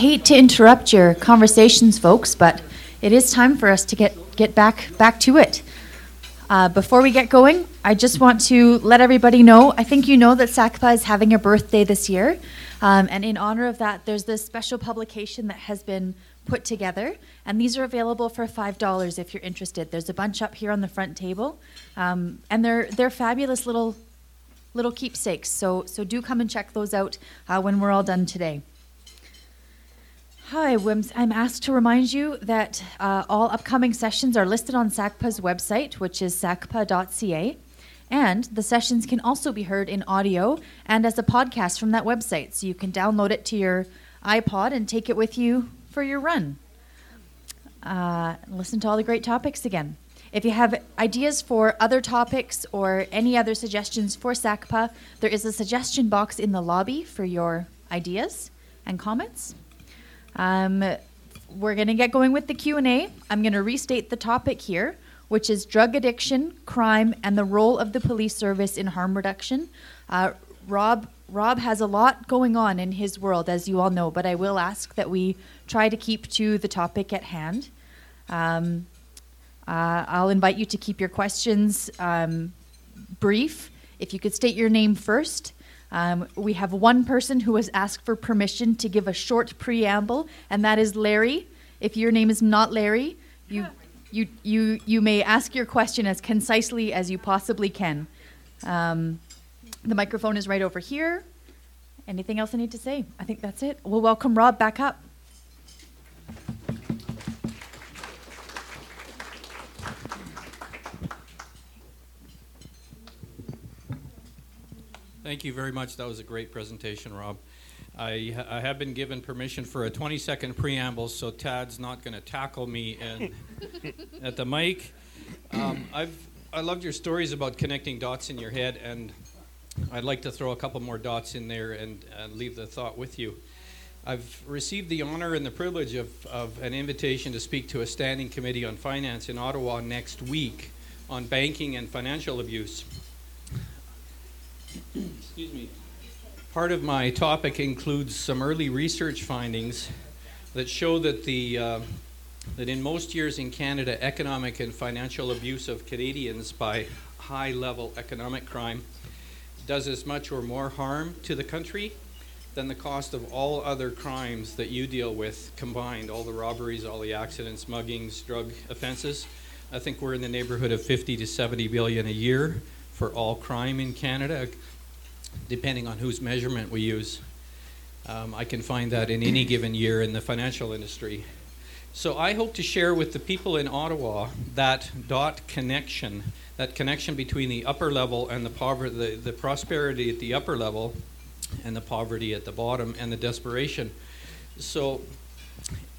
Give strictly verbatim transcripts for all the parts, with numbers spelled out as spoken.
hate to interrupt your conversations, folks, but it is time for us to get, get back, back to it. Uh, before we get going, I just want to let everybody know, I think you know that SACPA is having a birthday this year, um, and in honor of that, there's this special publication that has been put together, and these are available for five dollars if you're interested. There's a bunch up here on the front table, um, and they're they're fabulous little little keepsakes, so, so do come and check those out uh, when we're all done today. Hi, Wims. I'm asked to remind you that uh, all upcoming sessions are listed on SACPA's website, which is sacpa dot c a, and the sessions can also be heard in audio and as a podcast from that website, so you can download it to your iPod and take it with you for your run. Uh, listen to all the great topics again. If you have ideas for other topics or any other suggestions for SACPA, there is a suggestion box in the lobby for your ideas and comments. Um, we're going to get going with the Q and A. I'm going to restate the topic here, which is drug addiction, crime, and the role of the police service in harm reduction. Uh, Rob, Rob has a lot going on in his world, as you all know, but I will ask that we try to keep to the topic at hand. Um, uh, I'll invite you to keep your questions um, brief. If you could state your name first. Um, we have one person who has asked for permission to give a short preamble, and that is Larry. If your name is not Larry, you you you you may ask your question as concisely as you possibly can. Um, the microphone is right over here. Anything else I need to say? I think that's it. We'll welcome Rob back up. Thank you very much. That was a great presentation, Rob. I, I have been given permission for a twenty-second preamble, so Tad's not going to tackle me and at the mic. Um, I've I loved your stories about connecting dots in your head, and I'd like to throw a couple more dots in there and uh, leave the thought with you. I've received the honor and the privilege of, of an invitation to speak to a standing committee on finance in Ottawa next week on banking and financial abuse. Excuse me. Part of my topic includes some early research findings that show that the uh, that in most years in Canada, economic and financial abuse of Canadians by high-level economic crime does as much or more harm to the country than the cost of all other crimes that you deal with combined, all the robberies, all the accidents, muggings, drug offenses. I think we're in the neighborhood of fifty to seventy billion a year for all crime in Canada, depending on whose measurement we use. Um, I can find that in any given year in the financial industry. So I hope to share with the people in Ottawa that dot connection, that connection between the upper level and the poverty, the, the prosperity at the upper level and the poverty at the bottom and the desperation. So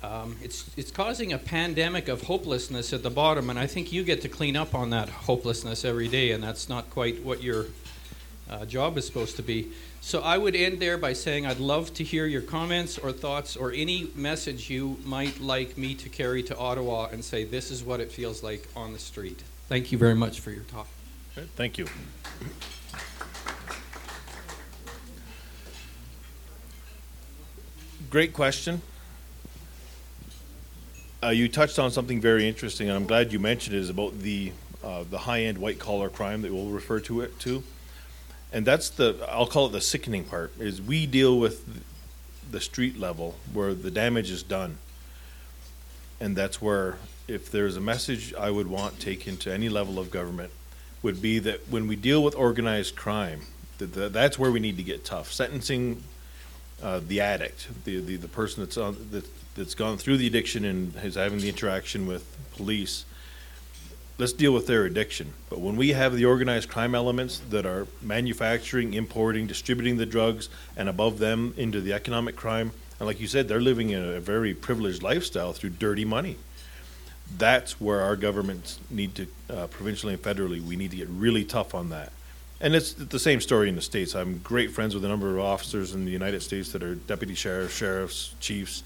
um, it's, it's causing a pandemic of hopelessness at the bottom, and I think you get to clean up on that hopelessness every day, and that's not quite what you're Uh, job is supposed to be. So I would end there by saying I'd love to hear your comments or thoughts or any message you might like me to carry to Ottawa and say this is what it feels like on the street. Thank you very much for your talk. Thank you. Great question. Uh, you touched on something very interesting, and I'm glad you mentioned it, is about the uh, the high-end white-collar crime that we'll refer to it to. And that's the, I'll call it the sickening part, is we deal with the street level where the damage is done. And that's where, if there's a message I would want taken to any level of government, would be that when we deal with organized crime, that the, that's where we need to get tough. Sentencing uh, the addict, the, the, the person that's, on, that, that's gone through the addiction and is having the interaction with police, let's deal with their addiction. But when we have the organized crime elements that are manufacturing, importing, distributing the drugs, and above them into the economic crime, and like you said, they're living in a very privileged lifestyle through dirty money. That's where our governments need to, uh, provincially and federally, we need to get really tough on that. And it's the same story in the States. I'm great friends with a number of officers in the United States that are deputy sheriffs, sheriffs, chiefs,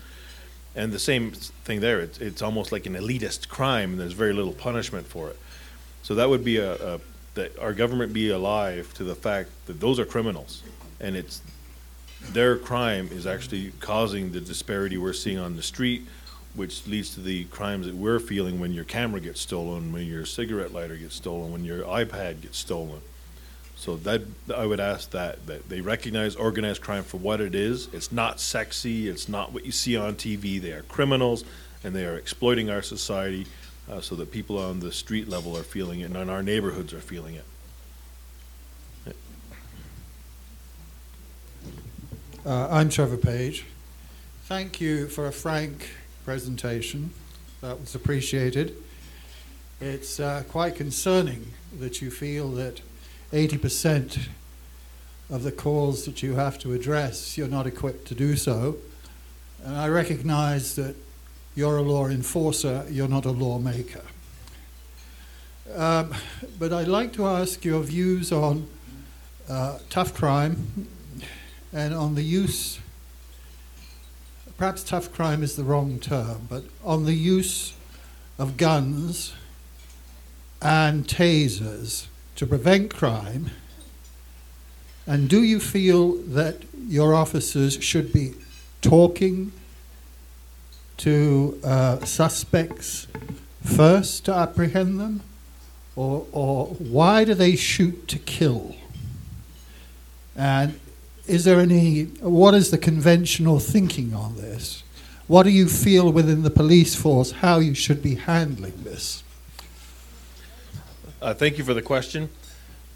and the same thing there, it's, it's almost like an elitist crime, and there's very little punishment for it. So that would be a, a, that our government be alive to the fact that those are criminals, and it's their crime is actually causing the disparity we're seeing on the street, which leads to the crimes that we're feeling when your camera gets stolen, when your cigarette lighter gets stolen, when your iPad gets stolen. So that I would ask that, that they recognize organized crime for what it is. It's not sexy. It's not what you see on T V. They are criminals, and they are exploiting our society uh, so that people on the street level are feeling it, and in our neighborhoods are feeling it. Uh, I'm Trevor Page. Thank you for a frank presentation. That was appreciated. It's uh, quite concerning that you feel that eighty percent of the calls that you have to address, you're not equipped to do so. And I recognize that you're a law enforcer, you're not a lawmaker. Um, but I'd like to ask your views on uh, tough crime, and on the use, perhaps tough crime is the wrong term, but on the use of guns and tasers to prevent crime. And do you feel that your officers should be talking to uh, suspects first to apprehend them? Or, or why do they shoot to kill? And is there any, what is the conventional thinking on this? What do you feel within the police force, how you should be handling this? Uh, thank you for the question.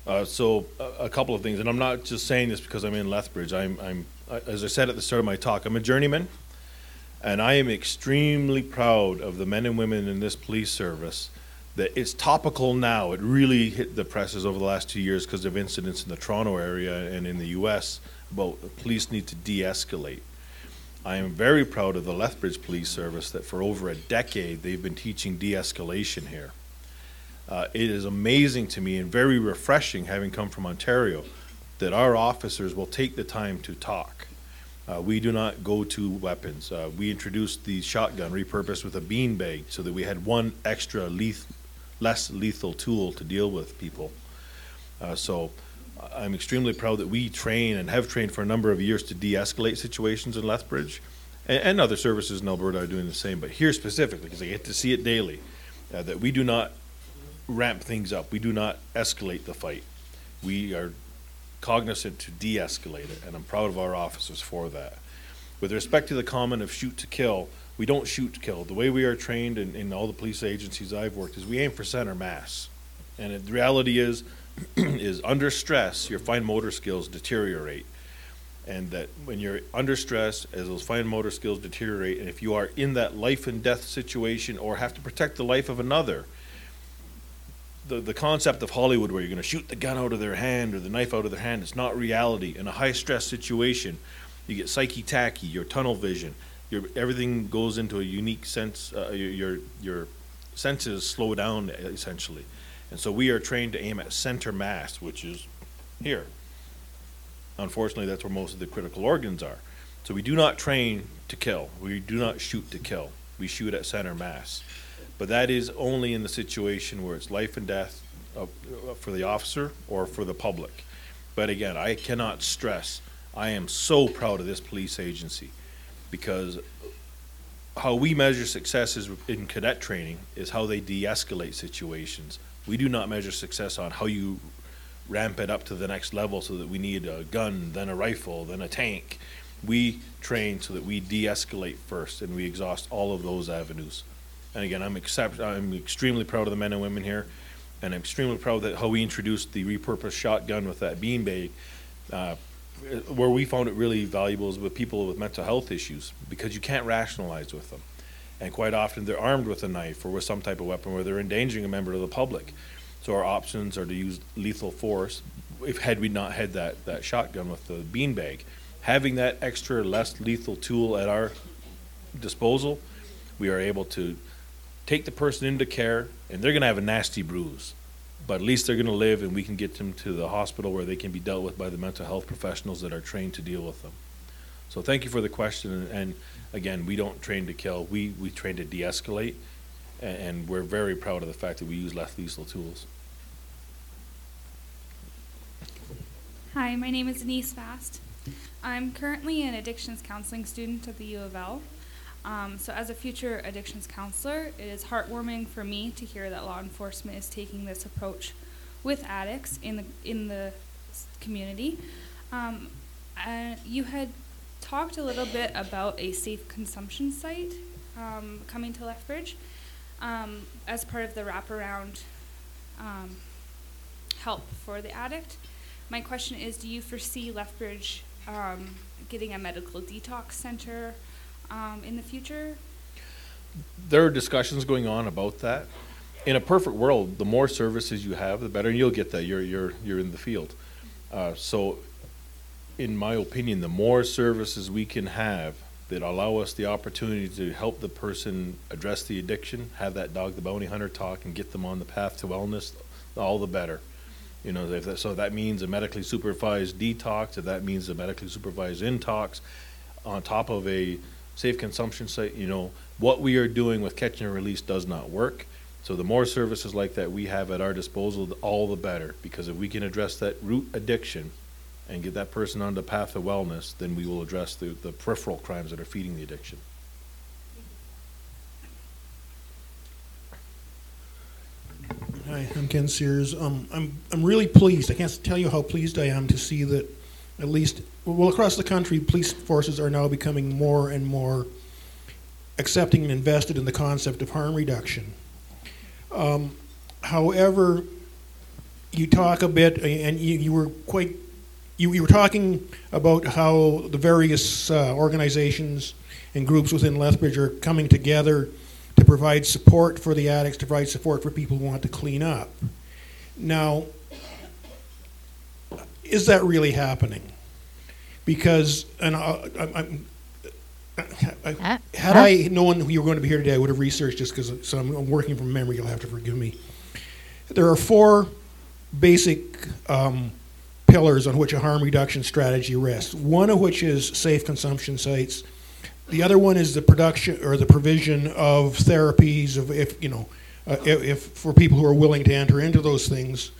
Uh, so uh, a couple of things, and I'm not just saying this because I'm in Lethbridge. I'm, I'm, as I said at the start of my talk, I'm a journeyman, and I am extremely proud of the men and women in this police service. That it's topical now. It really hit the presses over the last two years because of incidents in the Toronto area and in the U S about the police need to de-escalate. I am very proud of the Lethbridge Police Service that for over a decade they've been teaching de-escalation here. Uh, it is amazing to me and very refreshing, having come from Ontario, that our officers will take the time to talk. Uh, we do not go to weapons. Uh, we introduced the shotgun repurposed with a beanbag so that we had one extra lethal less lethal tool to deal with people. Uh, so I'm extremely proud that we train and have trained for a number of years to de-escalate situations in Lethbridge. And, and other services in Alberta are doing the same, but here specifically, because I get to see it daily, uh, that we do not ramp things up. We do not escalate the fight. We are cognizant to de-escalate it, and I'm proud of our officers for that. With respect to the comment of shoot to kill, we don't shoot to kill. The way we are trained in, in all the police agencies I've worked is we aim for center mass. And it, the reality is, is under stress, your fine motor skills deteriorate. And that when you're under stress, as those fine motor skills deteriorate, and if you are in that life and death situation or have to protect the life of another, the, the concept of Hollywood where you're gonna shoot the gun out of their hand or the knife out of their hand, it's not reality. In a high stress situation, you get psyche-tacky, your tunnel vision, Your, everything goes into a unique sense, uh, your, your, your senses slow down, essentially. And so we are trained to aim at center mass, which is here. Unfortunately, that's where most of the critical organs are. So we do not train to kill. We do not shoot to kill. We shoot at center mass. But that is only in the situation where it's life and death of, uh, for the officer or for the public. But again, I cannot stress, I am so proud of this police agency. Because how we measure successes in cadet training is how they de-escalate situations. We do not measure success on how you ramp it up to the next level so that we need a gun, then a rifle, then a tank. We train so that we de-escalate first, and we exhaust all of those avenues. And again, I'm, accept I'm extremely proud of the men and women here, and I'm extremely proud that how we introduced the repurposed shotgun with that beanbag. Uh, Where we found it really valuable is with people with mental health issues, because you can't rationalize with them. And quite often they're armed with a knife or with some type of weapon where they're endangering a member of the public. So our options are to use lethal force, if had we not had that, that shotgun with the beanbag. Having that extra less lethal tool at our disposal, we are able to take the person into care, and they're going to have a nasty bruise. But at least they're going to live, and we can get them to the hospital where they can be dealt with by the mental health professionals that are trained to deal with them. So thank you for the question. And again, we don't train to kill. We, we train to de-escalate, and we're very proud of the fact that we use less lethal tools. Hi, my name is Denise Fast. I'm currently an addictions counseling student at the U of L. Um, so as a future addictions counselor, it is heartwarming for me to hear that law enforcement is taking this approach with addicts in the in the community. Um, uh, you had talked a little bit about a safe consumption site um, coming to Lethbridge um, as part of the wraparound um, help for the addict. My question is, do you foresee Lethbridge um, getting a medical detox center Um, in the future? There are discussions going on about that. In a perfect world, the more services you have, the better, and you'll get that. You're you're you're in the field. Uh, so, in my opinion, the more services we can have that allow us the opportunity to help the person address the addiction, have that dog the bounty hunter talk, and get them on the path to wellness, all the better. You know, if that, so that means a medically supervised detox, if that means a medically supervised intox, on top of a safe consumption site, you know, what we are doing with catch and release does not work. So the more services like that we have at our disposal, all the better, because if we can address that root addiction and get that person on the path of wellness, then we will address the, the peripheral crimes that are feeding the addiction. Hi, I'm Ken Sears. Um, I'm, I'm really pleased. I can't tell you how pleased I am to see that at least, well, across the country, police forces are now becoming more and more accepting and invested in the concept of harm reduction. Um, however, you talk a bit, and you, you were quite, you, you were talking about how the various uh, organizations and groups within Lethbridge are coming together to provide support for the addicts, to provide support for people who want to clean up. Now, is that really happening? Because, and I, I, I, I, had I known you were going to be here today, I would have researched this, because so I'm, I'm working from memory. You'll have to forgive me. There are four basic um, pillars on which a harm reduction strategy rests. One of which is safe consumption sites. The other one is the production or the provision of therapies of if you know uh, if, if for people who are willing to enter into those things.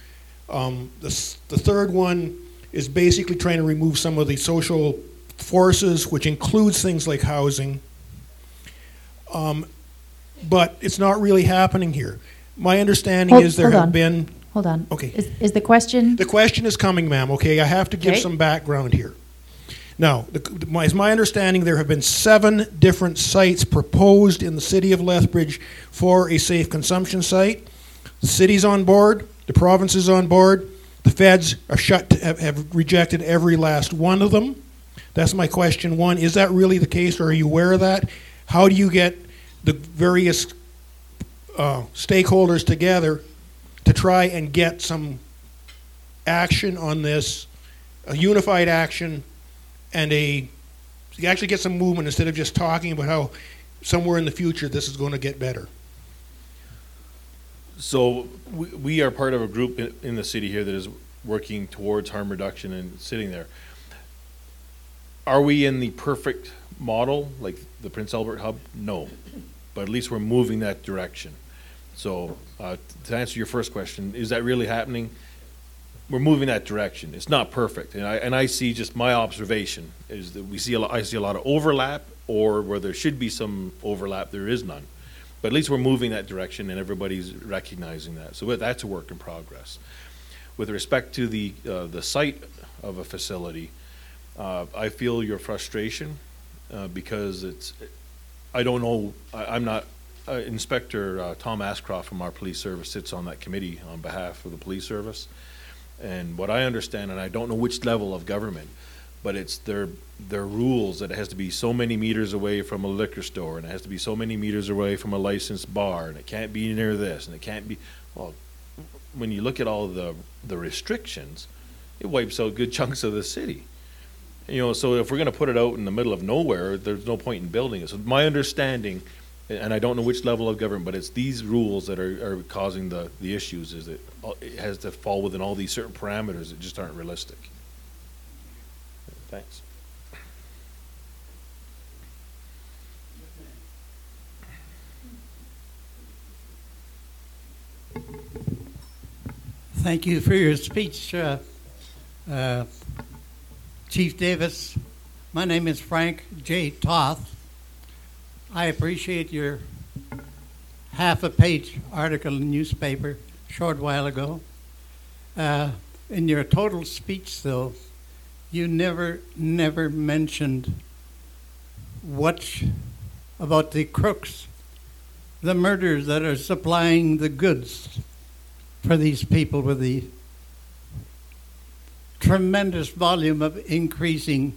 Um, the, the third one is basically trying to remove some of the social forces, which includes things like housing. Um, but it's not really happening here. My understanding hold, is there have on. been... Hold on. Okay. Is, is the question... The question is coming, ma'am, okay? I have to give okay. some background here. Now, the, the, my, it's my understanding there have been seven different sites proposed in the city of Lethbridge for a safe consumption site. The city's on board. The province is on board. The feds are shut. To, have, have rejected every last one of them. That's my question one. Is that really the case, or are you aware of that? How do you get the various uh, stakeholders together to try and get some action on this, a unified action, and a you actually get some movement instead of just talking about how somewhere in the future this is going to get better? So we, we are part of a group in, in the city here that is working towards harm reduction and sitting there. Are we in the perfect model, like the Prince Albert hub? No, but at least we're moving that direction. So uh, to answer your first question, is that really happening? We're moving that direction. It's not perfect, and I and I see just my observation is that we see a lot, I see a lot of overlap, or where there should be some overlap, there is none. But at least we're moving that direction, and everybody's recognizing that. So that's a work in progress. With respect to the uh, the site of a facility, uh, I feel your frustration uh, because it's. I don't know. I, I'm not uh, Inspector uh, Tom Ascroft from our police service sits on that committee on behalf of the police service, and what I understand, and I don't know which level of government, but it's their their rules that it has to be so many meters away from a liquor store, and it has to be so many meters away from a licensed bar, and it can't be near this, and it can't be. Well, when you look at all the the restrictions, it wipes out good chunks of the city. You know, so if we're going to put it out in the middle of nowhere, there's no point in building it. So my understanding, and I don't know which level of government, but it's these rules that are, are causing the, the issues. Is it, it has to fall within all these certain parameters that just aren't realistic. Thanks. Thank you for your speech, uh, uh, Chief Davis. My name is Frank J. Toth. I appreciate your half a page article in the newspaper a short while ago. Uh, in your total speech, though, you never, never mentioned what about the crooks, the murderers that are supplying the goods for these people with the tremendous volume of increasing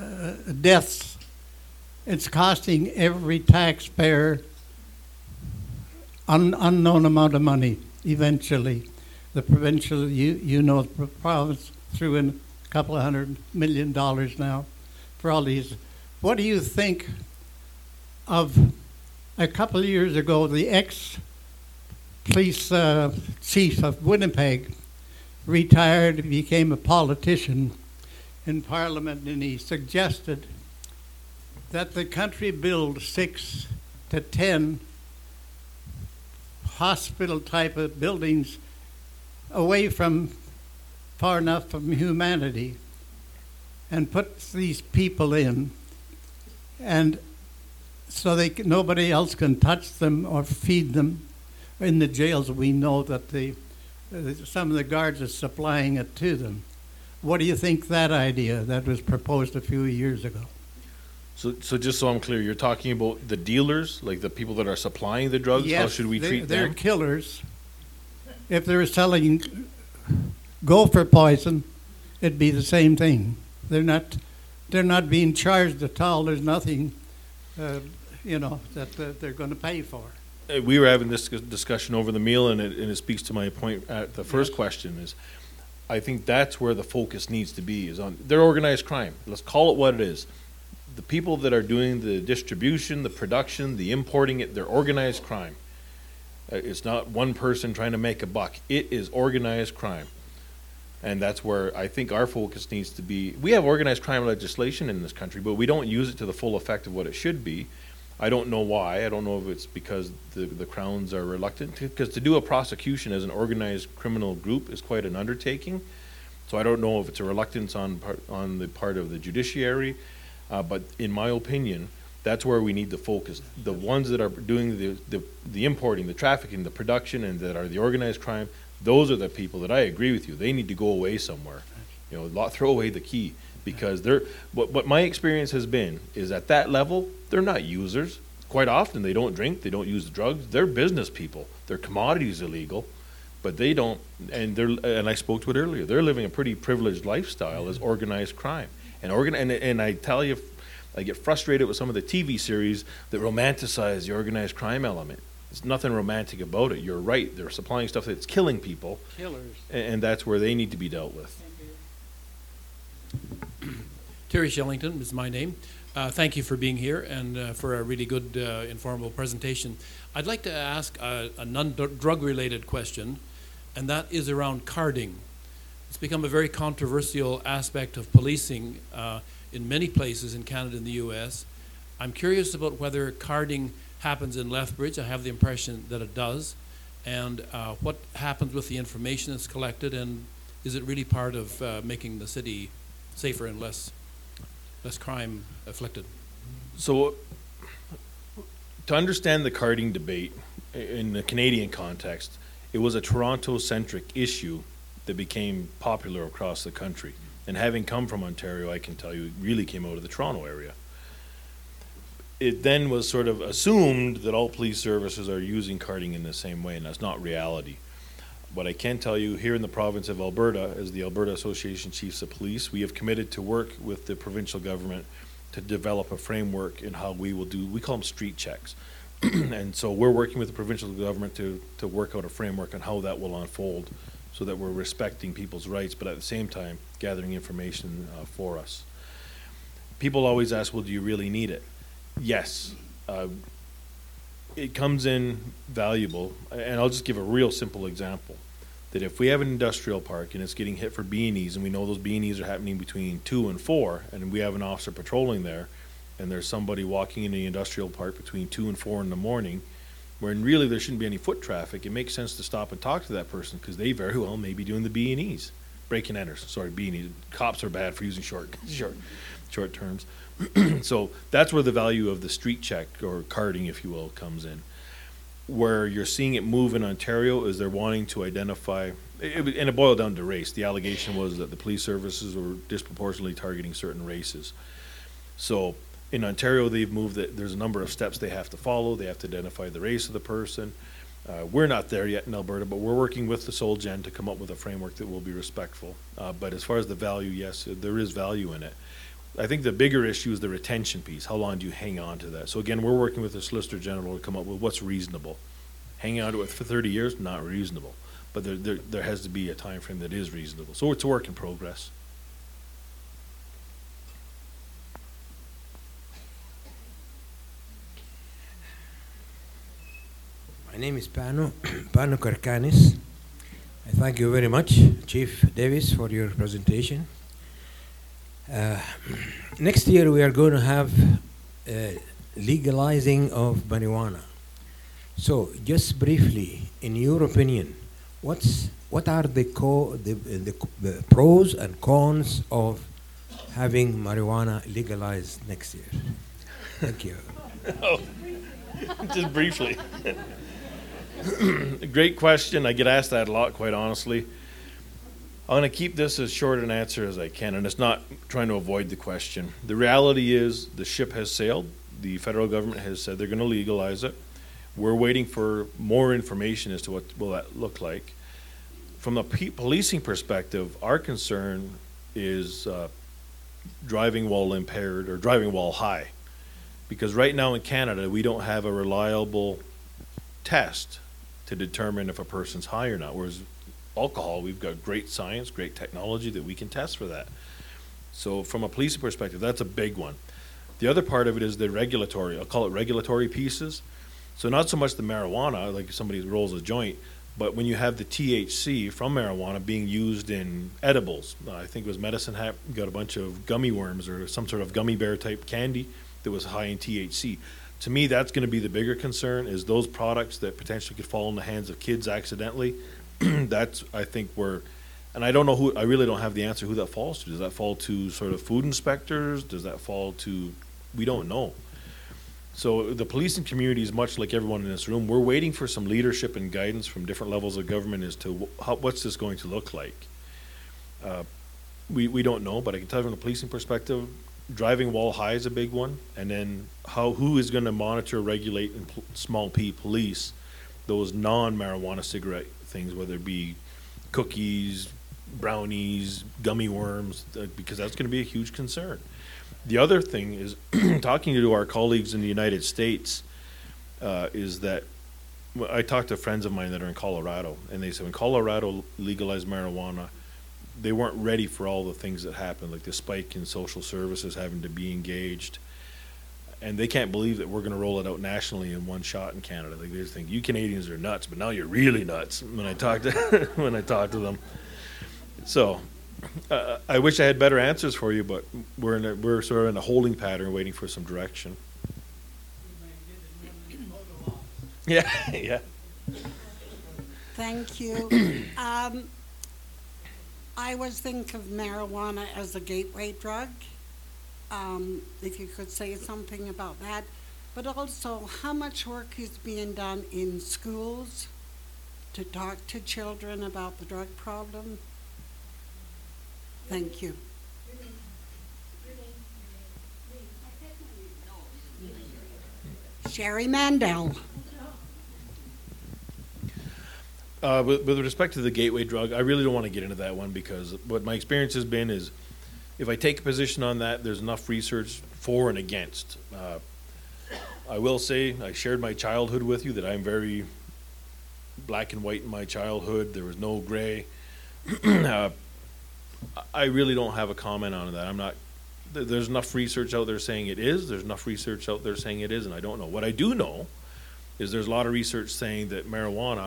uh, deaths. It's costing every taxpayer an un- unknown amount of money, eventually. The provincial, you, you know, the province threw in a couple of hundred million dollars now for all these. What do you think of a couple of years ago, the ex-police uh, chief of Winnipeg retired, became a politician in Parliament, and he suggested that the country build six to ten hospital type of buildings away from, far enough from humanity, and put these people in, and so they can, nobody else can touch them or feed them. In the jails, we know that the some of the guards are supplying it to them. What do you think that idea that was proposed a few years ago? So, so just so I'm clear, you're talking about the dealers, like the people that are supplying the drugs? Yes, how should we they, treat they're them? They're killers. If they were selling gopher poison, it'd be the same thing. They're not, they're not being charged at all. There's nothing, uh, you know, that uh, they're going to pay for. We were having this discussion over the meal, and it, and it speaks to my point at the first yes. question is, I think that's where the focus needs to be, is on their organized crime. Let's call it what it is. The people that are doing the distribution, the production, the importing it, they're organized crime. Uh, it's not one person trying to make a buck. It is organized crime. And that's where I think our focus needs to be. We have organized crime legislation in this country, but we don't use it to the full effect of what it should be. I don't know why. I don't know if it's because the, the Crowns are reluctant to, because to do a prosecution as an organized criminal group is quite an undertaking. So I don't know if it's a reluctance on part, on the part of the judiciary, uh, but in my opinion, that's where we need to focus. The ones that are doing the, the, the importing, the trafficking, the production, and that are the organized crime, those are the people that I agree with you. They need to go away somewhere. You know, throw away the key, because they're, what, what my experience has been is at that level, they're not users. Quite often they don't drink, they don't use drugs. They're business people. Their commodity is illegal, but they don't, and they're, and I spoke to it earlier, they're living a pretty privileged lifestyle as organized crime. And organ, and, and I tell you, I get frustrated with some of the T V series that romanticize the organized crime element. There's nothing romantic about it. You're right. They're supplying stuff that's killing people. Killers. And, and that's where they need to be dealt with. Terry Shellington is my name. Uh, thank you for being here and uh, for a really good uh, informal presentation. I'd like to ask a, a non-drug-related question, and that is around carding. It's become a very controversial aspect of policing uh, in many places in Canada and the U S. I'm curious about whether carding happens in Lethbridge. I have the impression that it does. And uh, what happens with the information that's collected, and is it really part of uh, making the city safer and less less crime afflicted? So to understand the carding debate in the Canadian context, it was a Toronto-centric issue that became popular across the country. And having come from Ontario, I can tell you it really came out of the Toronto area. It then was sort of assumed that all police services are using carding in the same way, and that's not reality. What I can tell you here in the province of Alberta, as the Alberta Association Chiefs of Police, we have committed to work with the provincial government to develop a framework in how we will do, we call them street checks. And so we're working with the provincial government to, to work out a framework on how that will unfold so that we're respecting people's rights, but at the same time, gathering information uh, for us. People always ask, well, do you really need it? Yes. Uh, It comes in valuable, and I'll just give a real simple example, that if we have an industrial park and it's getting hit for B and E's, and we know those B and E's are happening between two and four, and we have an officer patrolling there, and there's somebody walking in the industrial park between two and four in the morning, when really there shouldn't be any foot traffic, it makes sense to stop and talk to that person because they very well may be doing the B and E's. break and enters. Sorry, B needed. Cops are bad for using short, short, short terms. So that's where the value of the street check or carding, if you will, comes in. Where you're seeing it move in Ontario is they're wanting to identify, it, and it boiled down to race. The allegation was that the police services were disproportionately targeting certain races. So in Ontario, they've moved that there's a number of steps they have to follow. They have to identify the race of the person. Uh, we're not there yet in Alberta, but we're working with the SolGen to come up with a framework that will be respectful. Uh, but as far as the value, yes, there is value in it. I think the bigger issue is the retention piece. How long do you hang on to that? So again, we're working with the Solicitor General to come up with what's reasonable. Hanging on to it for thirty years, not reasonable. But there, there, there has to be a time frame that is reasonable. So it's a work in progress. My name is Pano, Pano Karkanis. I thank you very much, Chief Davis, for your presentation. Uh, next year we are going to have uh, legalizing of marijuana. So just briefly, in your opinion, what's what are the, co the, the, the pros and cons of having marijuana legalized next year? Thank you. Oh, just briefly. Great question. I get asked that a lot, quite honestly. I'm going to keep this as short an answer as I can, and it's not trying to avoid the question. The reality is the ship has sailed. The federal government has said they're going to legalize it. We're waiting for more information as to what will that look like. From a policing perspective, our concern is uh, driving while impaired or driving while high, because right now in Canada we don't have a reliable test to determine if a person's high or not, whereas alcohol, we've got great science, great technology that we can test for that. So from a policing perspective, that's a big one. The other part of it is the regulatory, I'll call it regulatory pieces. So not so much the marijuana, like if somebody rolls a joint, but when you have the T H C from marijuana being used in edibles, uh, I think it was Medicine Hat got a bunch of gummy worms or some sort of gummy bear type candy that was high in T H C. To me, that's going to be the bigger concern, is those products that potentially could fall in the hands of kids accidentally. That's, I think, where, and I don't know who, I really don't have the answer who that falls to. Does that fall to sort of food inspectors? Does that fall to, we don't know. So the policing community is much like everyone in this room. We're waiting for some leadership and guidance from different levels of government as to wh how, what's this going to look like. Uh, we, we don't know, but I can tell you from the policing perspective, driving while high is a big one. And then how, who is going to monitor, regulate, and small p police those non-marijuana cigarette things, whether it be cookies, brownies, gummy worms, because that's going to be a huge concern. The other thing is, talking to our colleagues in the United States, uh, is that I talked to friends of mine that are in Colorado, and they said when Colorado legalized marijuana, they weren't ready for all the things that happened, like the spike in social services having to be engaged. And they can't believe that we're going to roll it out nationally in one shot in Canada. Like, they just think you Canadians are nuts, but now you're really nuts. When I talk to when I talk to them, so uh, I wish I had better answers for you, but we're in a, we're sort of in a holding pattern, waiting for some direction. Yeah, yeah. Thank you. um, I always think of marijuana as a gateway drug. Um, if you could say something about that, but also how much work is being done in schools to talk to children about the drug problem. Thank you. Sherry Mandel. Uh, with, with respect to the gateway drug, I really don't want to get into that one, because what my experience has been is, if I take a position on that, there's enough research for and against. Uh, I will say, I shared my childhood with you, that I'm very black and white in my childhood. There was no gray. uh, I really don't have a comment on that. I'm not, th there's enough research out there saying it is. There's enough research out there saying it is, and I don't know. What I do know is there's a lot of research saying that marijuana,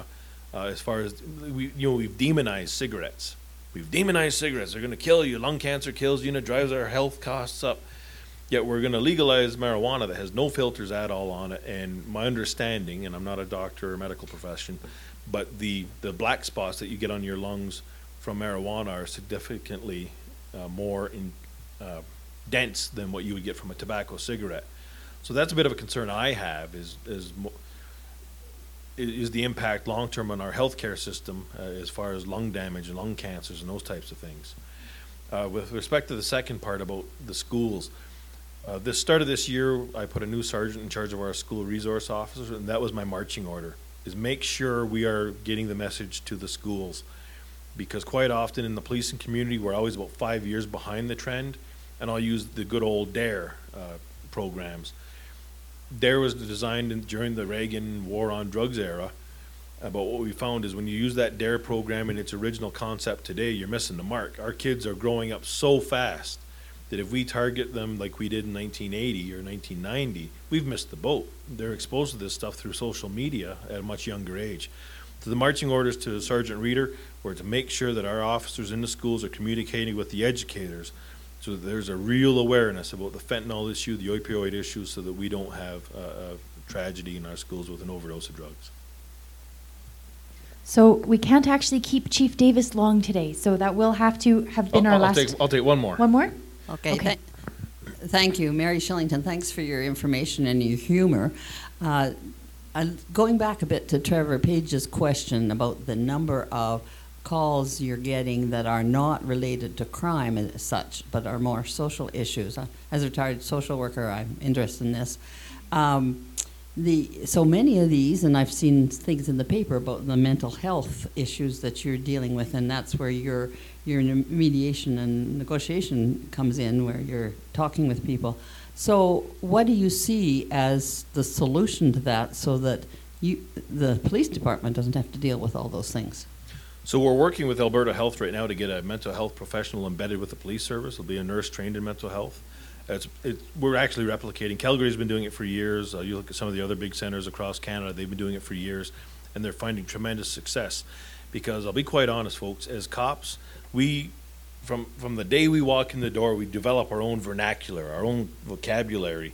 uh, as far as, we, you know, we've demonized cigarettes. We've demonized cigarettes. They're going to kill you. Lung cancer kills you, and it drives our health costs up. Yet we're going to legalize marijuana that has no filters at all on it. And my understanding, and I'm not a doctor or medical profession, but the, the black spots that you get on your lungs from marijuana are significantly uh, more in, uh, dense than what you would get from a tobacco cigarette. So that's a bit of a concern I have, is is mo- is the impact long term on our healthcare system uh, as far as lung damage and lung cancers and those types of things. Uh, with respect to the second part about the schools, uh, this start of this year, I put a new sergeant in charge of our school resource officers, and that was my marching order, is make sure we are getting the message to the schools, because quite often in the policing community, we're always about five years behind the trend. And I'll use the good old D A R E uh, programs. D A R E was designed in, during the Reagan war on drugs era, uh, but what we found is when you use that D A R E program in its original concept today, you're missing the mark. Our kids are growing up so fast that if we target them like we did in nineteen eighty or nineteen ninety, we've missed the boat. They're exposed to this stuff through social media at a much younger age. So the marching orders to Sergeant Reeder were to make sure that our officers in the schools are communicating with the educators, so there's a real awareness about the fentanyl issue, the opioid issue, so that we don't have uh, a tragedy in our schools with an overdose of drugs. So we can't actually keep Chief Davis long today, so that will have to have been oh, our I'll last... Take, I'll take one more. One more? Okay. okay. Th- thank you, Mary Shillington. Thanks for your information and your humor. Uh, going back a bit to Trevor Page's question about the number of calls you're getting that are not related to crime as such, but are more social issues. As a retired social worker, I'm interested in this. Um, the so many of these, and I've seen things in the paper about the mental health issues that you're dealing with, and that's where your your mediation and negotiation comes in, where you're talking with people. So what do you see as the solution to that, so that you, the police department, doesn't have to deal with all those things? So we're working with Alberta Health right now to get a mental health professional embedded with the police service. It'll be a nurse trained in mental health. It's, it, we're actually replicating. Calgary's been doing it for years. Uh, you look at some of the other big centres across Canada, they've been doing it for years, and they're finding tremendous success. Because I'll be quite honest, folks, as cops, we, from, from the day we walk in the door, we develop our own vernacular, our own vocabulary,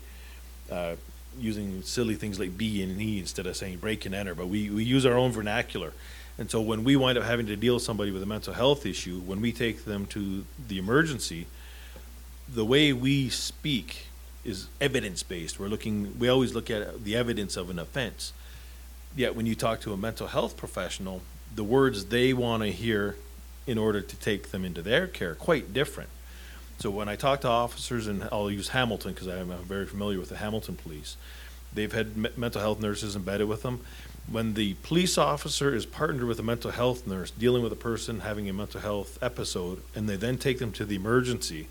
uh, using silly things like B and E instead of saying break and enter, but we, we use our own vernacular. And so when we wind up having to deal with somebody with a mental health issue, when we take them to the emergency, the way we speak is evidence-based. We're looking, we always look at the evidence of an offense. Yet when you talk to a mental health professional, the words they want to hear in order to take them into their care are quite different. So when I talk to officers, and I'll use Hamilton because I'm very familiar with the Hamilton police, they've had me- mental health nurses embedded with them. When the police officer is partnered with a mental health nurse dealing with a person having a mental health episode, and they then take them to the emergency,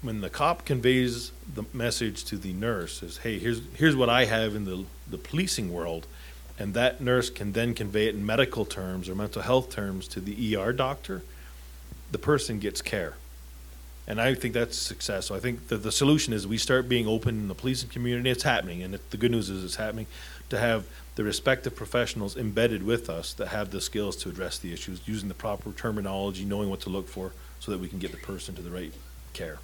when the cop conveys the message to the nurse is, hey, here's here's what I have in the the policing world, and that nurse can then convey it in medical terms or mental health terms to the E R doctor, the person gets care. And I think that's success. So I think that the solution is we start being open in the policing community. It's happening, and it, the good news is it's happening, to have the respective professionals embedded with us that have the skills to address the issues, using the proper terminology, knowing what to look for, so that we can get the person to the right care.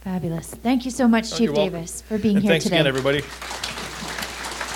Fabulous. Thank you so much, oh, Chief Davis, for being and here thanks today. Thanks again, everybody.